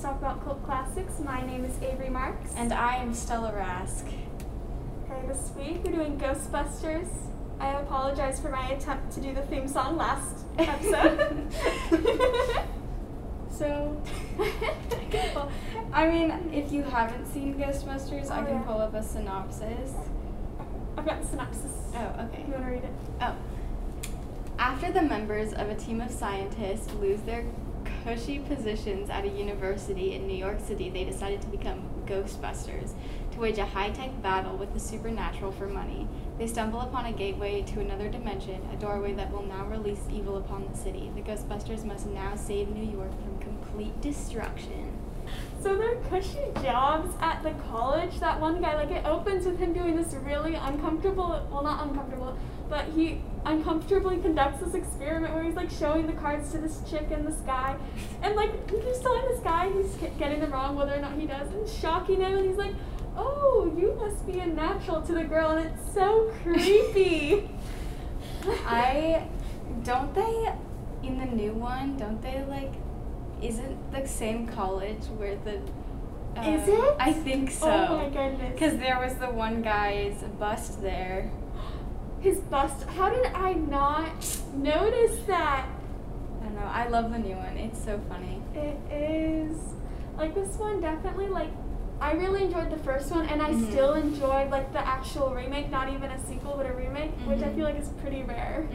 Let's Talk About Cult Classics. My name is Avery Marks. And I am Stella Rask. Okay, this week we're doing Ghostbusters. I apologize for my attempt to do the theme song last episode. So, I mean, if you haven't seen Ghostbusters, I can pull up a synopsis. I've got the synopsis. Oh, okay. You want to read it? Oh. After the members of a team of scientists lose their cushy positions at a university in New York City, they decided to become Ghostbusters, to wage a high-tech battle with the supernatural for money. They stumble upon a gateway to another dimension, a doorway that will now release evil upon the city. The Ghostbusters must now save New York from complete destruction. So they're cushy jobs at the college. That one guy, like, it opens with him doing this really uncomfortable, well, not uncomfortable, but he uncomfortably conducts this experiment where he's, like, showing the cards to this chick and this guy, and, like, he keeps telling this guy he's getting them wrong, whether or not he does, and shocking him, and he's like, oh, you must be a natural, to the girl, and it's so creepy. In the new one, isn't the same college where the... Is it? I think so. Oh my goodness. Because there was the one guy's bust there. His bust? How did I not notice that? I don't know. I love the new one. It's so funny. It is. Like, this one definitely, like... I really enjoyed the first one, and I still enjoyed, like, the actual remake. Not even a sequel, but a remake, which I feel like is pretty rare.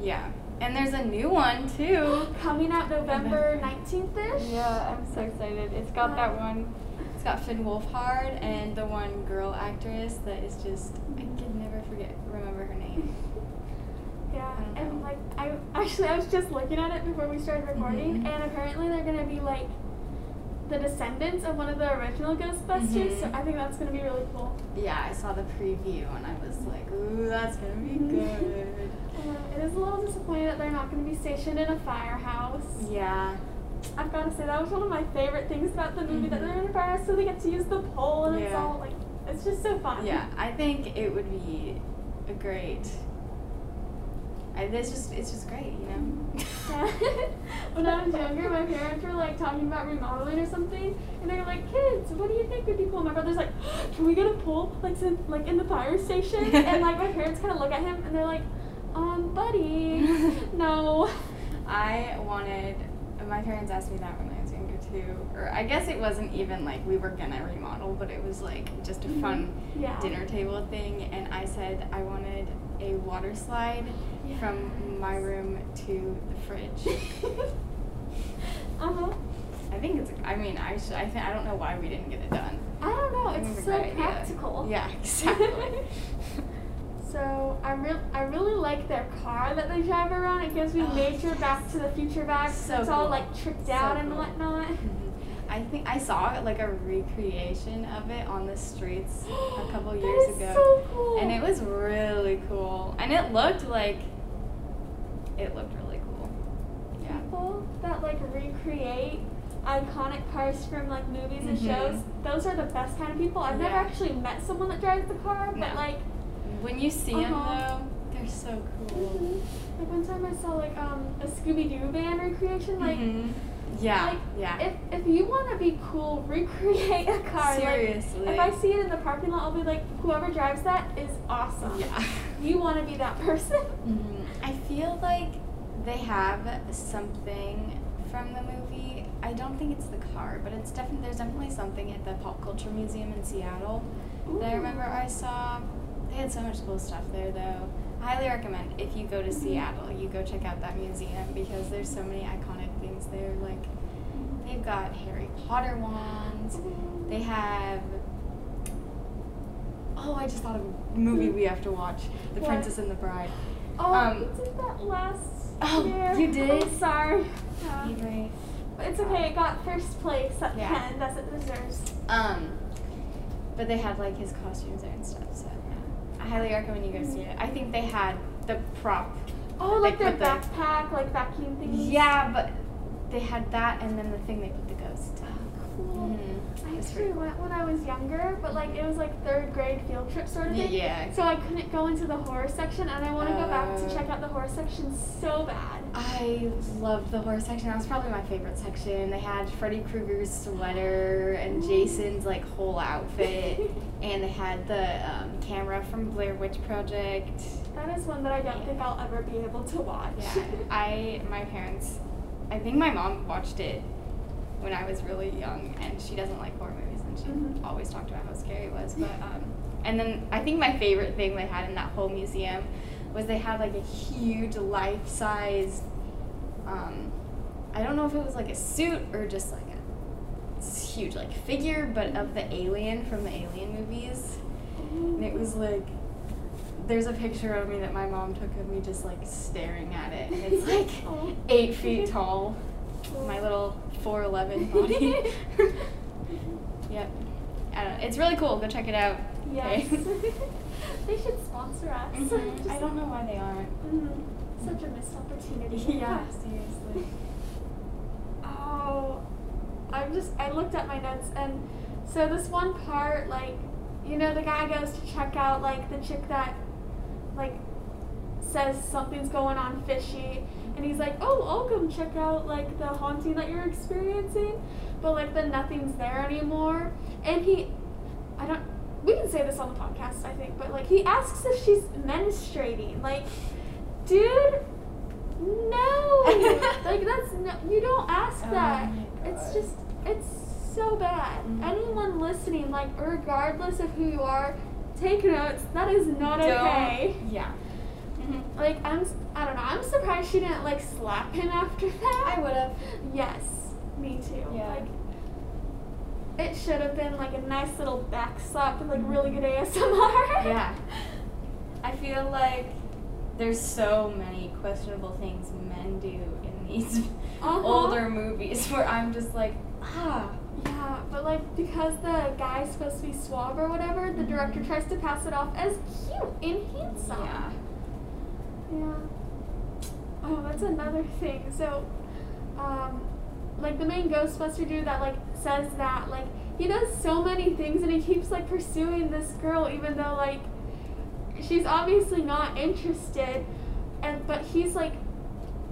Yeah. And there's a new one, too. Coming out November 19th-ish. Yeah, I'm so excited. It's got that one. It's got Finn Wolfhard and the one girl actress that is just, I can never remember her name. Yeah, and, like, I was just looking at it before we started recording, and apparently they're going to be, like, the descendants of one of the original Ghostbusters, so I think that's going to be really cool. Yeah, I saw the preview, and I was like, ooh, that's going to be good. It is a little disappointing that they're not going to be stationed in a firehouse. Yeah. I've got to say, that was one of my favorite things about the movie, that they're in a firehouse, so they get to use the pole, and it's all, like, it's just so fun. Yeah, I think it would be a great... it's just great, you know? When I was younger, my parents were, like, talking about remodeling or something, and they were like, kids, what do you think would be cool? My brother's like, can we get a pool, like in the fire station? And, like, my parents kind of look at him, and they're like, buddy, no. My parents asked me that when I was younger, too. Or I guess it wasn't even, like, we were gonna remodel, but it was, like, just a fun dinner table thing, and I said I wanted a water slide from my room to the fridge. I think it's. I don't know why we didn't get it done. I don't know. It's so practical. Yeah, exactly. So I really like their car that they drive around. It gives me major Back to the Future vibes. So it's all like tricked out and whatnot. I think I saw like a recreation of it on the streets a couple years ago. That is so cool. And it was really cool. And it looked really cool. Yeah. People that like recreate iconic cars from like movies and shows, those are the best kind of people. I've never actually met someone that drives the car, but like when you see them though, they're so cool. Like one time I saw like a Scooby-Doo van recreation, like If you want to be cool, recreate a car. Seriously. Like, if I see it in the parking lot, I'll be like, whoever drives that is awesome. Yeah. You want to be that person. I feel like they have something from the movie. I don't think it's the car, but it's there's definitely something at the Pop Culture Museum in Seattle that I remember I saw. They had so much cool stuff there, though. I highly recommend if you go to Seattle, you go check out that museum because there's so many iconic things there. Like, they've got Harry Potter wands. They have... Oh, I just thought of a movie we have to watch. The Princess and the Bride. Oh, we did that last year. Oh, you did? I'm sorry. Yeah. But it's okay. It got first place at 10. That's what it deserves. But they have, like, his costumes there and stuff, so... I highly recommend you go see it. I think they had the prop. Oh, like their backpack, like vacuum thingies? Yeah, but they had that and then the thing they put the ghost in. Oh, cool. Mm-hmm. I used to went when I was younger, but like it was like third grade field trip sort of thing. Yeah. So I couldn't go into the horror section, and I want to go back to check out the horror section so bad. I loved the horror section. That was probably my favorite section. They had Freddy Krueger's sweater and Jason's like whole outfit, and they had the camera from Blair Witch Project. That is one that I don't think I'll ever be able to watch. Yeah. My parents, I think my mom watched it when I was really young, and she doesn't like horror movies, and she always talked about how scary it was. But and then I think my favorite thing they had in that whole museum was they had like a huge life-size, I don't know if it was like a suit or just like a huge like figure, but of the alien from the Alien movies, and it was like. There's a picture of me that my mom took of me just like staring at it, and it's like 8 feet tall. My little 4'11" body. Yep. I don't know. It's really cool. Go check it out. Yes. They should sponsor us. Mm-hmm. I don't know why they aren't. Mm-hmm. Such a missed opportunity. Yeah. Seriously. Oh, I looked at my notes, and so this one part, like, you know, the guy goes to check out like the chick that. Like, says something's going on fishy, and he's like, oh, I'll come check out, like, the haunting that you're experiencing, but, like, then nothing's there anymore, and we can say this on the podcast, I think, but, like, he asks if she's menstruating, like, dude, no, like, that's, no, you don't ask that, it's just, it's so bad, anyone listening, like, regardless of who you are, take notes. That is not okay. Yeah. Mm-hmm. Like, I don't know. I'm surprised she didn't, like, slap him after that. I would have. Yes. Me too. Yeah. Like, it should have been, like, a nice little back slap with, like, really good ASMR. Yeah. I feel like there's so many questionable things men do in these older movies where I'm just like, Yeah, but, like, because the guy's supposed to be suave or whatever, the director tries to pass it off as cute and handsome. Yeah. Yeah. Oh, that's another thing. So, like, the main Ghostbuster dude that, like, says that, like, he does so many things, and he keeps, like, pursuing this girl even though, like, she's obviously not interested, but he's, like,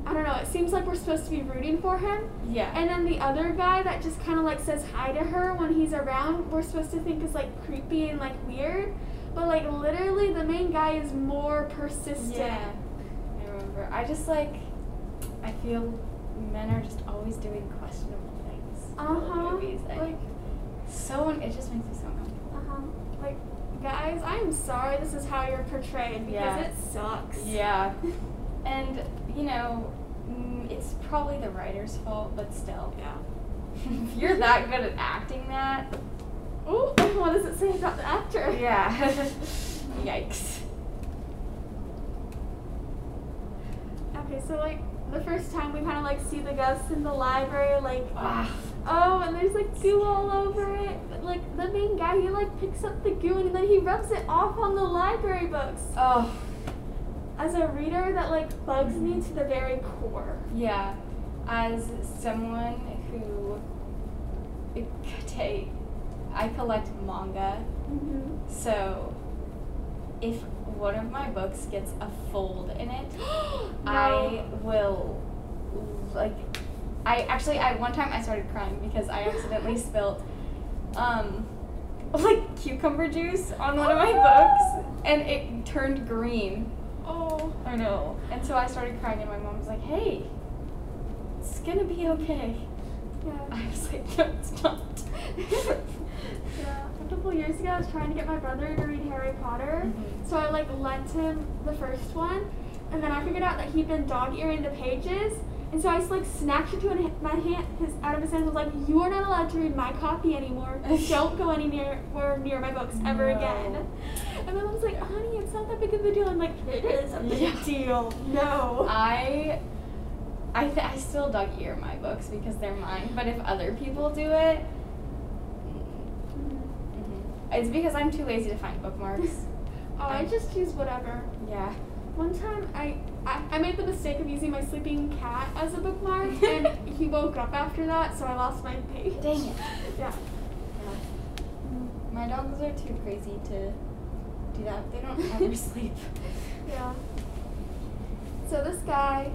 I don't know, it seems like we're supposed to be rooting for him. Yeah. And then the other guy that just kind of, like, says hi to her when he's around, we're supposed to think is, like, creepy and, like, weird. But, like, literally the main guy is more persistent. Yeah. I remember. I feel men are just always doing questionable things. Uh-huh. Movies. Like, it just makes me so uncomfortable. Uh-huh. Like, guys, I'm sorry this is how you're portrayed because it sucks. Yeah. And, you know, it's probably the writer's fault, but still. Yeah. If you're that good at acting that. Oh, what does it say about the actor? Yeah. Yikes. Okay, so, like, the first time we kind of, like, see the ghosts in the library, like, and there's, like, goo all over it. But, like, the main guy, he, like, picks up the goo and then he rubs it off on the library books. Oh. As a reader, that, like, bugs me to the very core. Yeah. As someone who... I collect manga. Mm-hmm. So, if one of my books gets a fold in it, I will, like... one time I started crying because I accidentally spilled, like, cucumber juice on one of my books. And it turned green. Oh, I know. And so I started crying, and my mom was like, hey, it's gonna be okay. Yeah. I was like, no, it's not. Yeah. A couple years ago, I was trying to get my brother to read Harry Potter, so I, like, lent him the first one, and then I figured out that he'd been dog-earing the pages, and so I just, like, snatched it out of his hand and was like, you are not allowed to read my copy anymore. Don't go anywhere near my books ever again. And then I was like, honey, it's not that big of a deal. I'm like, it is a big deal. No. I still dog ear my books because they're mine. But if other people do it, it's because I'm too lazy to find bookmarks. I just use whatever. Yeah. One time I made the mistake of using my sleeping cat as a bookmark, and he woke up after that, so I lost my page. Dang it. Yeah. My dogs are too crazy to do that. They don't ever sleep. Yeah. So this guy,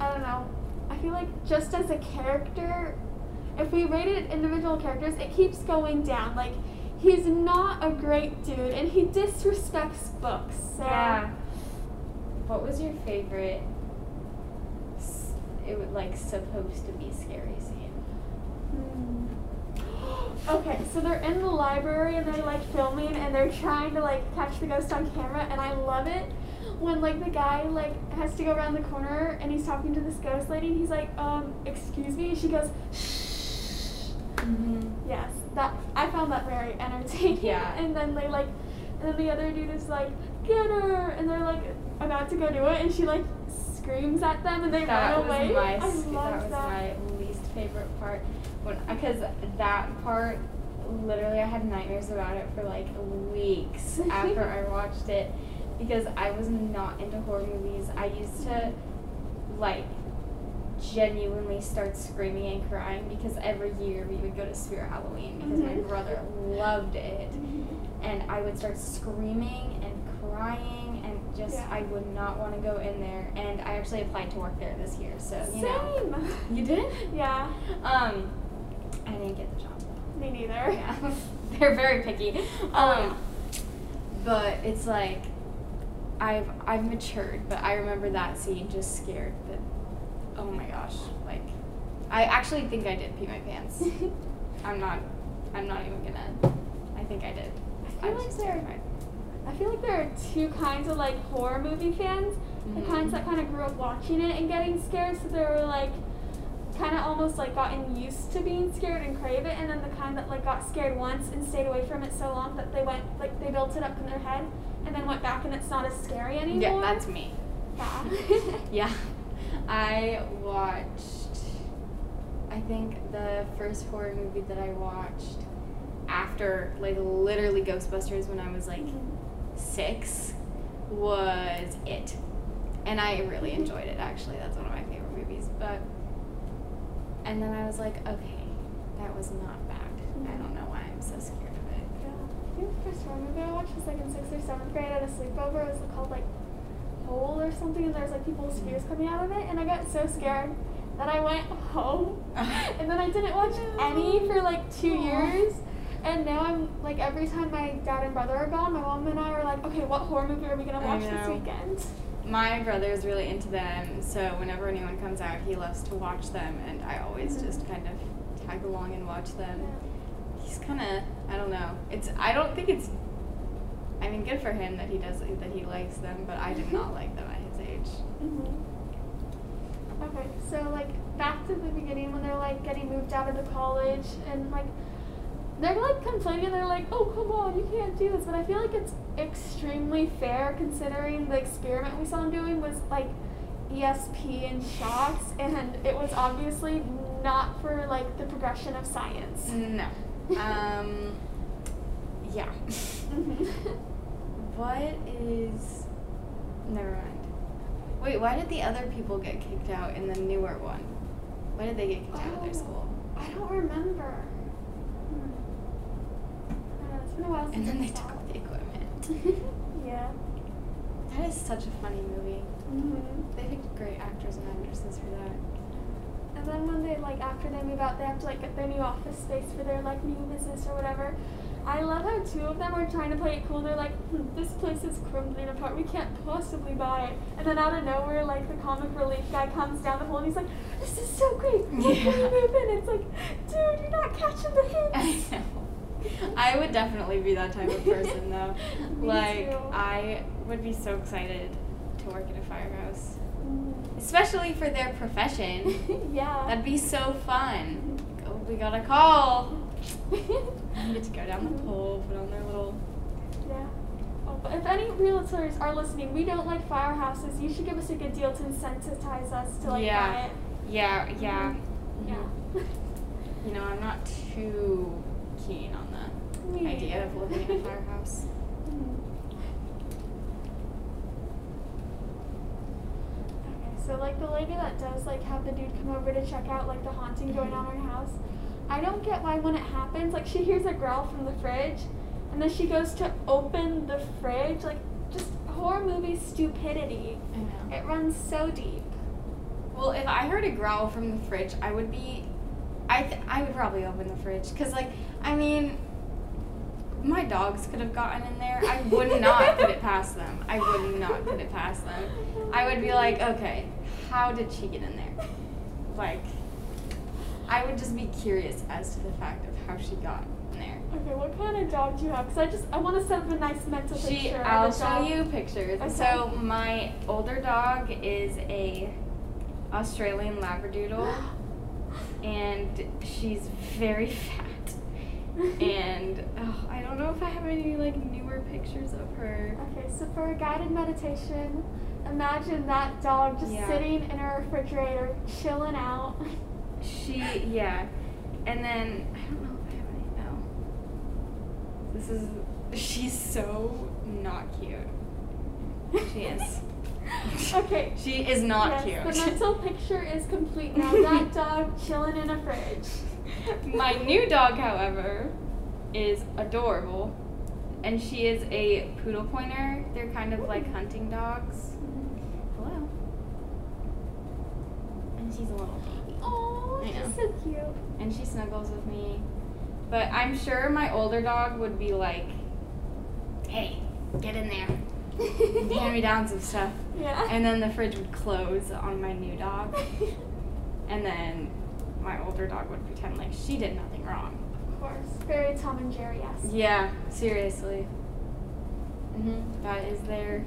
I don't know. I feel like just as a character, if we rated individual characters, it keeps going down. Like, he's not a great dude, and he disrespects books. So. Yeah. What was your favorite? It was like supposed to be scary scene. Okay, so they're in the library and they're like filming and they're trying to like catch the ghost on camera, and I love it when like the guy like has to go around the corner and he's talking to this ghost lady and he's like, excuse me, and she goes, shh. Mm-hmm. Yes, that I found that very entertaining. Yeah. And then they like, and then the other dude is like, get her, and they're like about to go do it, and she like screams at them and they run away. That was my least favorite part. Because that part, literally, I had nightmares about it for like weeks after I watched it, because I was not into horror movies. I used to like genuinely start screaming and crying because every year we would go to Spirit Halloween because my brother loved it, and I would start screaming and crying and just I would not want to go in there. And I actually applied to work there this year, so you know. You did? Yeah. I didn't get the job. Me neither. Yeah. They're very picky. But it's like I've matured, but I remember that scene just scared the oh my gosh. Like I actually think I did pee my pants. I'm not even gonna I think I did. I feel like there are two kinds of like horror movie fans. Mm-hmm. The kinds that kind of grew up watching it and getting scared, so they were like kind of almost like gotten used to being scared and crave it, and then the kind that like got scared once and stayed away from it so long that they went like they built it up in their head and then went back and it's not as scary anymore. Yeah, that's me. Yeah. Yeah. I watched, I think the first horror movie that I watched after like literally Ghostbusters when I was like 6 was It, and I really enjoyed it actually. That's one of my favorite movies, but. And then I was like, okay, that was not bad. Mm-hmm. I don't know why I'm so scared of it. Yeah. I think the first horror movie I watched was like in 6th or 7th grade at a sleepover. It was called like Hole or something, and there was like people's fears coming out of it, and I got so scared that I went home, and then I didn't watch any for like 2 years, and now I'm like every time my dad and brother are gone, my mom and I are like, okay, what horror movie are we going to watch this weekend? My brother's really into them, so whenever anyone comes out, he loves to watch them, and I always just kind of tag along and watch them. Yeah. He's kind of, I don't know, I mean, good for him that he likes them, but I did not like them at his age. Mm-hmm. Okay, so, like, back to the beginning when they're, like, getting moved out of the college, and, like, they're, like, complaining, they're like, oh, come on, you can't do this, but I feel like it's extremely fair considering the experiment we saw him doing was, like, ESP and shocks, and it was obviously not for, like, the progression of science. No. Yeah. Never mind. Wait, why did the other people get kicked out in the newer one? Why did they get kicked out of their school? I don't remember. And then they took all the equipment. Yeah. That is such a funny movie. Mm-hmm. They picked great actors and actresses for that. And then when they, like, after they move out, they have to, like, get their new office space for their, like, new business or whatever. I love how two of them are trying to play it cool, and they're like, this place is crumbling apart, we can't possibly buy it. And then out of nowhere, like, the comic relief guy comes down the hole, and he's like, this is so great, let's move in. It's like, dude, you're not catching the hints. I know. I would definitely be that type of person, though. Like, too. I would be so excited to work at a firehouse. Especially for their profession. Yeah. That'd be so fun. Oh, we got a call. You get to go down the pole, put on their little... Yeah. Oh, but if any realtors are listening, we don't like firehouses. You should give us a good deal to incentivize us to, like, buy it. Yeah. Mm-hmm. Yeah. You know, I'm not too... keen on the idea of living in a firehouse. So like the lady that does like have the dude come over to check out like the haunting going on in her house, I don't get why when it happens, like she hears a growl from the fridge and then she goes to open the fridge. Like, just horror movie stupidity. I know. It runs so deep. Well, if I heard a growl from the fridge, I would be, I would probably open the fridge. Because, like, I mean, my dogs could have gotten in there. I would not put it past them. I would not put it past them. I would be like, okay, how did she get in there? Like, I would just be curious as to the fact of how she got in there. Okay, what kind of dog do you have? Because I want to set up a nice mental picture. I'll show you pictures. Okay. So my older dog is a Australian Labradoodle, and she's very fat. And oh, I don't know if I have any like newer pictures of her. Okay, so for a guided meditation, imagine that dog just sitting in her refrigerator, chilling out. And then, I don't know if I have any now. She's so not cute. She is. Okay. She is not cute. The mental picture is complete now. That dog chilling in a fridge. My new dog, however, is adorable. And she is a poodle pointer. They're kind of like hunting dogs. Mm-hmm. Hello. And she's a little baby. Oh, she's so cute. And she snuggles with me. But I'm sure my older dog would be like, hey, get in there. Hand me down some stuff. Yeah. And then the fridge would close on my new dog. And then my older dog would pretend like she did nothing wrong. Of course. Very Tom and Jerry-esque. Yeah, seriously. Mm-hmm. That is their,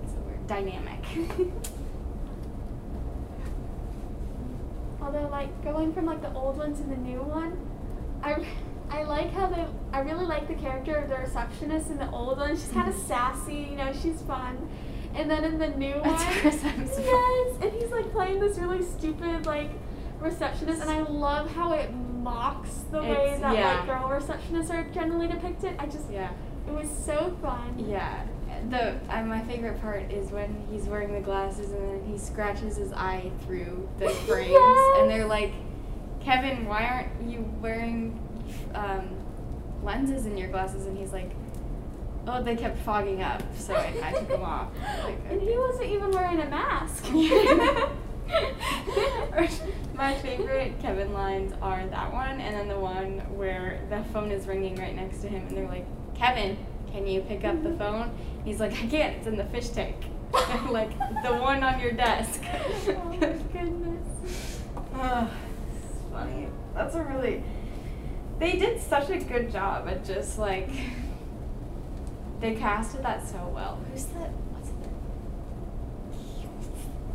what's the word? Dynamic. Although, like, going from, like, the old one to the new one, I like how they, I really like the character of the receptionist in the old one. She's kind of sassy, you know, she's fun. And then in the new one, and he's like playing this really stupid like receptionist, and I love how it mocks the way that like girl receptionists are generally depicted. I just it was so fun. Yeah. My favorite part is when he's wearing the glasses and then he scratches his eye through the frames, and they're like, Kevin, why aren't you wearing lenses in your glasses? And he's like, oh, they kept fogging up, so I took them off. Like, okay. And he wasn't even wearing a mask. My favorite Kevin lines are that one, and then the one where the phone is ringing right next to him, and they're like, Kevin, can you pick up the phone? And he's like, I can't, it's in the fish tank. And like, the one on your desk. Oh, my goodness. Oh, it's funny. That's a really... They did such a good job at just, like, they casted that so well. Who's the, what's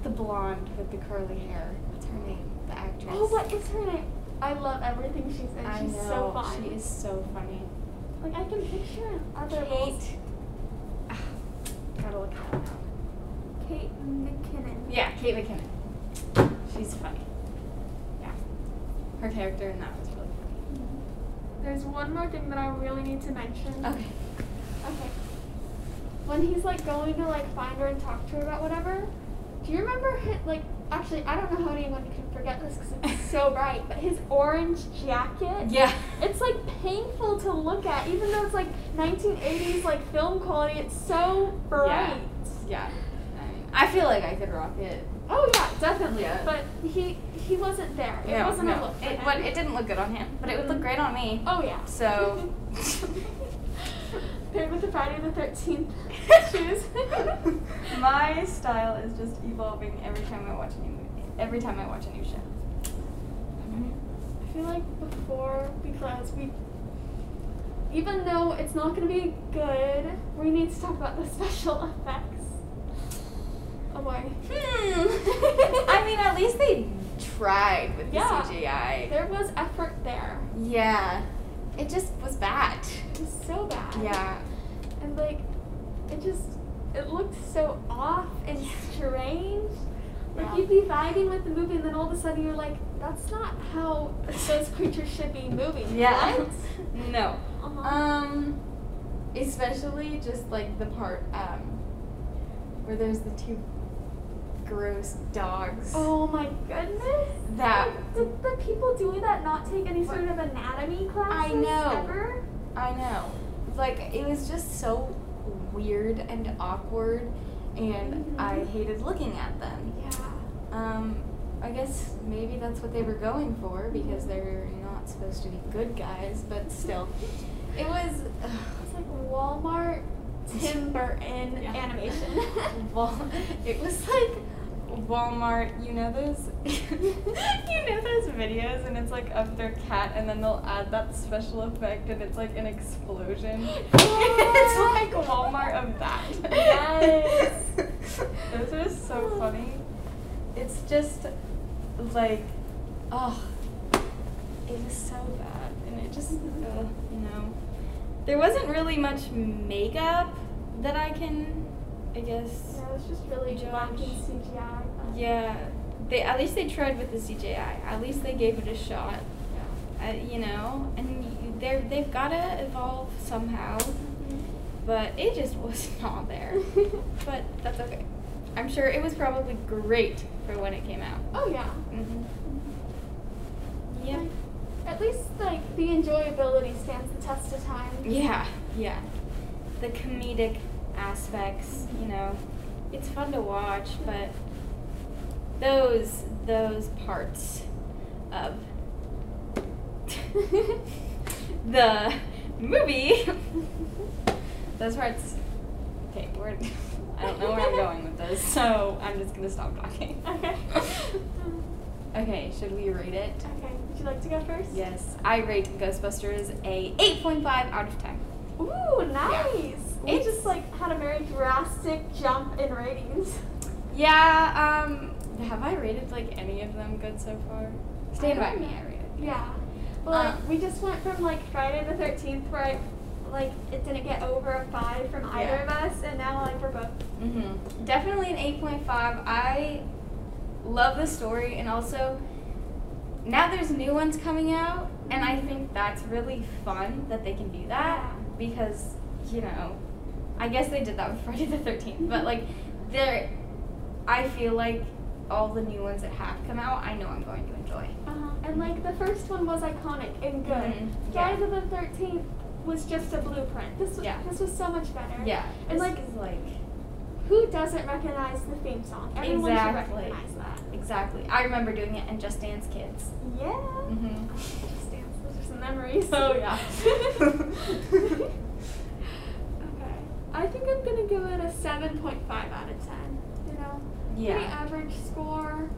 the blonde with the curly hair? What's her name? The actress. Oh, what is her name? I love everything she's in. She's so fun. She is so funny. Like, I can picture other roles. Gotta look it up now. Kate McKinnon. Yeah, Kate McKinnon. She's funny. Yeah. Her character in that was really funny. There's one more thing that I really need to mention. Okay. Okay. When he's, like, going to, like, find her and talk to her about whatever, do you remember his, like, actually, I don't know how anyone can forget this because it's so bright, but his orange jacket? Yeah. It's, like, painful to look at, even though it's, like, 1980s, like, film quality. It's so bright. Yeah. I mean, I feel like I could rock it. Oh, yeah, definitely. Yeah. But he wasn't there. It wasn't a look. But it didn't look good on him. But it would look great on me. Oh, yeah. So. Paired with the Friday the 13th shoes. My style is just evolving every time I watch a new movie. Every time I watch a new show. I feel like before we close, even though it's not going to be good, we need to talk about the special effects. Oh boy. I mean, at least they tried with the CGI. There was effort there. Yeah. It just was bad. It was so bad. Yeah. And like, it looked so off and strange. Like you'd be vibing with the movie and then all of a sudden you're like, that's not how those creatures should be moving. Yeah. What? No. Uh-huh. Especially just like the part, where there's the two gross dogs. Oh my goodness. That. Like, did the people doing that not take any sort of anatomy classes ever? I know. Like, it was just so weird and awkward, and I hated looking at them. Yeah. I guess maybe that's what they were going for, because they're not supposed to be good guys, but still. It was... It's like Walmart Tim Burton animation. It was like Walmart, you know those videos, and it's like of their cat, and then they'll add that special effect, and it's like an explosion. It's like Walmart of that. Yes. Those are so funny. It's just like, it was so bad, and it just, There wasn't really much makeup that I can, I guess. No, it was just really lacking CGI. Yeah, at least they tried with the CGI. At least they gave it a shot. Yeah. And they've got to evolve somehow, but it just was not there. But that's okay. I'm sure it was probably great for when it came out. Oh yeah. Mm-hmm. Yeah. At least, like, the enjoyability stands the test of time. Yeah, yeah. The comedic aspects, It's fun to watch, but those parts of the movie, those parts, okay, I don't know where I'm going with this, so I'm just going to stop talking. Okay. Okay, should we rate it? Okay. Would you like to go first? Yes. I rate Ghostbusters a 8.5 out of 10. Ooh, nice! Yeah. It just, had a very drastic jump in ratings. Yeah, have I rated, any of them good so far? Stand By Me, I rated. Yeah. Well, we just went from, Friday the 13th, where it didn't get over a 5 from either of us, and now, we're both. Mm-hmm. Definitely an 8.5. I... love the story, and also now there's new ones coming out, and I think that's really fun that they can do that, because I guess they did that with Friday the 13th, but I feel like all the new ones that have come out, I know I'm going to enjoy. And the first one was iconic and good. Friday the 13th was just a blueprint. This was so much better. Yeah, and who doesn't recognize the theme song? Everyone should recognize that. Exactly. I remember doing it in Just Dance Kids. Yeah. Mm-hmm. Just Dance. Those are some memories. Oh, yeah. Okay. I think I'm going to give it a 7.5 out of 10. Yeah. Pretty average score.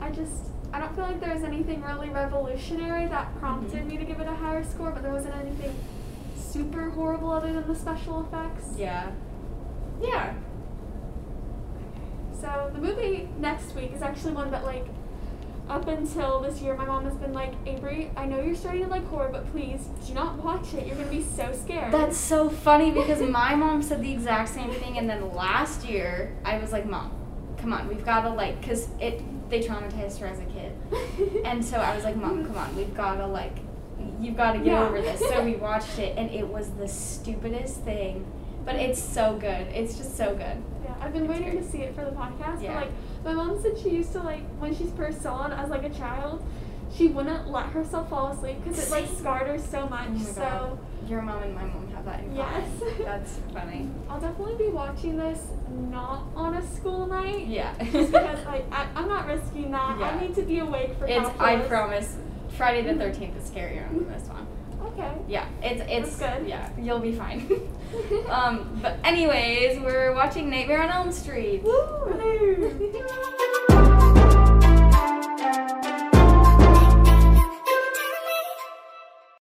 I don't feel like there was anything really revolutionary that prompted me to give it a higher score, but there wasn't anything super horrible other than the special effects. Yeah. Yeah. So, the movie next week is actually one that, up until this year, my mom has been like, Avery, I know you're starting to like horror, but please, do not watch it. You're going to be so scared. That's so funny, because my mom said the exact same thing, and then last year, I was like, Mom, come on, we've got to, because they traumatized her as a kid. And so I was like, Mom, come on, we've got to, you've got to get over this. So we watched it, and it was the stupidest thing, but it's so good. It's just so good. I've been waiting to see it for the podcast, but my mom said she used to, when she first saw it as, a child, she wouldn't let herself fall asleep because it, scarred her so much, oh my God. Your mom and my mom have that in common. Yes. That's funny. I'll definitely be watching this not on a school night. Yeah. Just because, I'm not risking that. Yeah. I need to be awake for calculus. I promise, Friday the 13th is scarier on this one. Okay. Yeah, it's good. Yeah, you'll be fine. But anyways, we're watching Nightmare on Elm Street. Woo!